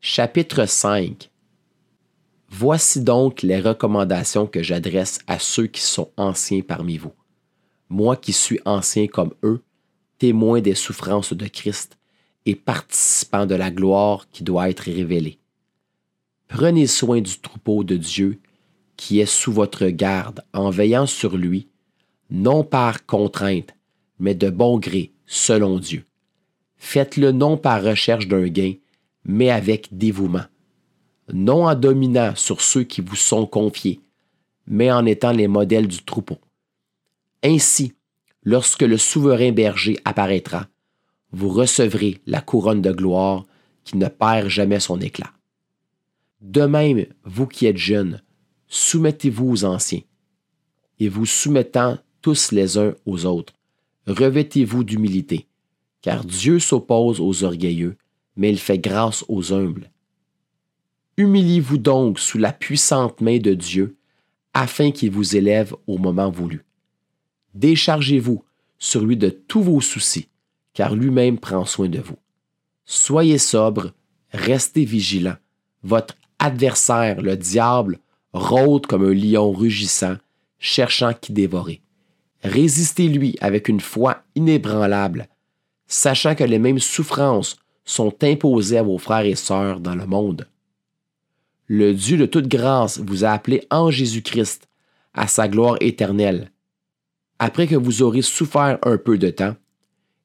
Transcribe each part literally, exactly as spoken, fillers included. Chapitre cinq. Voici donc les recommandations que j'adresse à ceux qui sont anciens parmi vous. Moi qui suis ancien comme eux, témoin des souffrances de Christ et participant de la gloire qui doit être révélée. Prenez soin du troupeau de Dieu qui est sous votre garde en veillant sur lui, non par contrainte, mais de bon gré, selon Dieu. Faites-le non par recherche d'un gain, mais avec dévouement, non en dominant sur ceux qui vous sont confiés, mais en étant les modèles du troupeau. Ainsi, lorsque le souverain berger apparaîtra, vous recevrez la couronne de gloire qui ne perd jamais son éclat. De même, vous qui êtes jeunes, soumettez-vous aux anciens, et vous soumettant tous les uns aux autres, revêtez-vous d'humilité, car Dieu s'oppose aux orgueilleux, mais il fait grâce aux humbles. Humiliez-vous donc sous la puissante main de Dieu, afin qu'il vous élève au moment voulu. Déchargez-vous sur lui de tous vos soucis, car lui-même prend soin de vous. Soyez sobre, restez vigilants. Votre adversaire, le diable, rôde comme un lion rugissant, cherchant qui dévorer. Résistez-lui avec une foi inébranlable, sachant que les mêmes souffrances sont imposées à vos frères et sœurs dans le monde. Le Dieu de toute grâce vous a appelés en Jésus-Christ à sa gloire éternelle. Après que vous aurez souffert un peu de temps,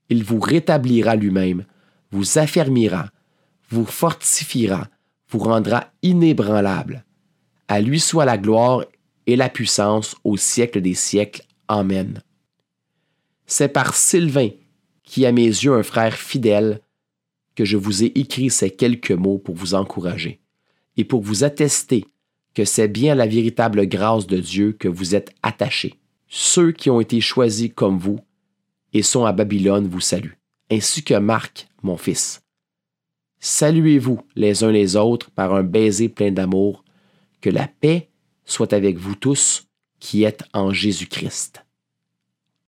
il vous rétablira lui-même, vous affermira, vous fortifiera, vous rendra inébranlable. À lui soit la gloire et la puissance au siècle des siècles. Amen. C'est par Sylvain, qui est à mes yeux un frère fidèle, que je vous ai écrit ces quelques mots pour vous encourager et pour vous attester que c'est bien la véritable grâce de Dieu que vous êtes attachés. Ceux qui ont été choisis comme vous et sont à Babylone vous saluent, ainsi que Marc, mon fils. Saluez-vous les uns les autres par un baiser plein d'amour, que la paix soit avec vous tous qui êtes en Jésus-Christ.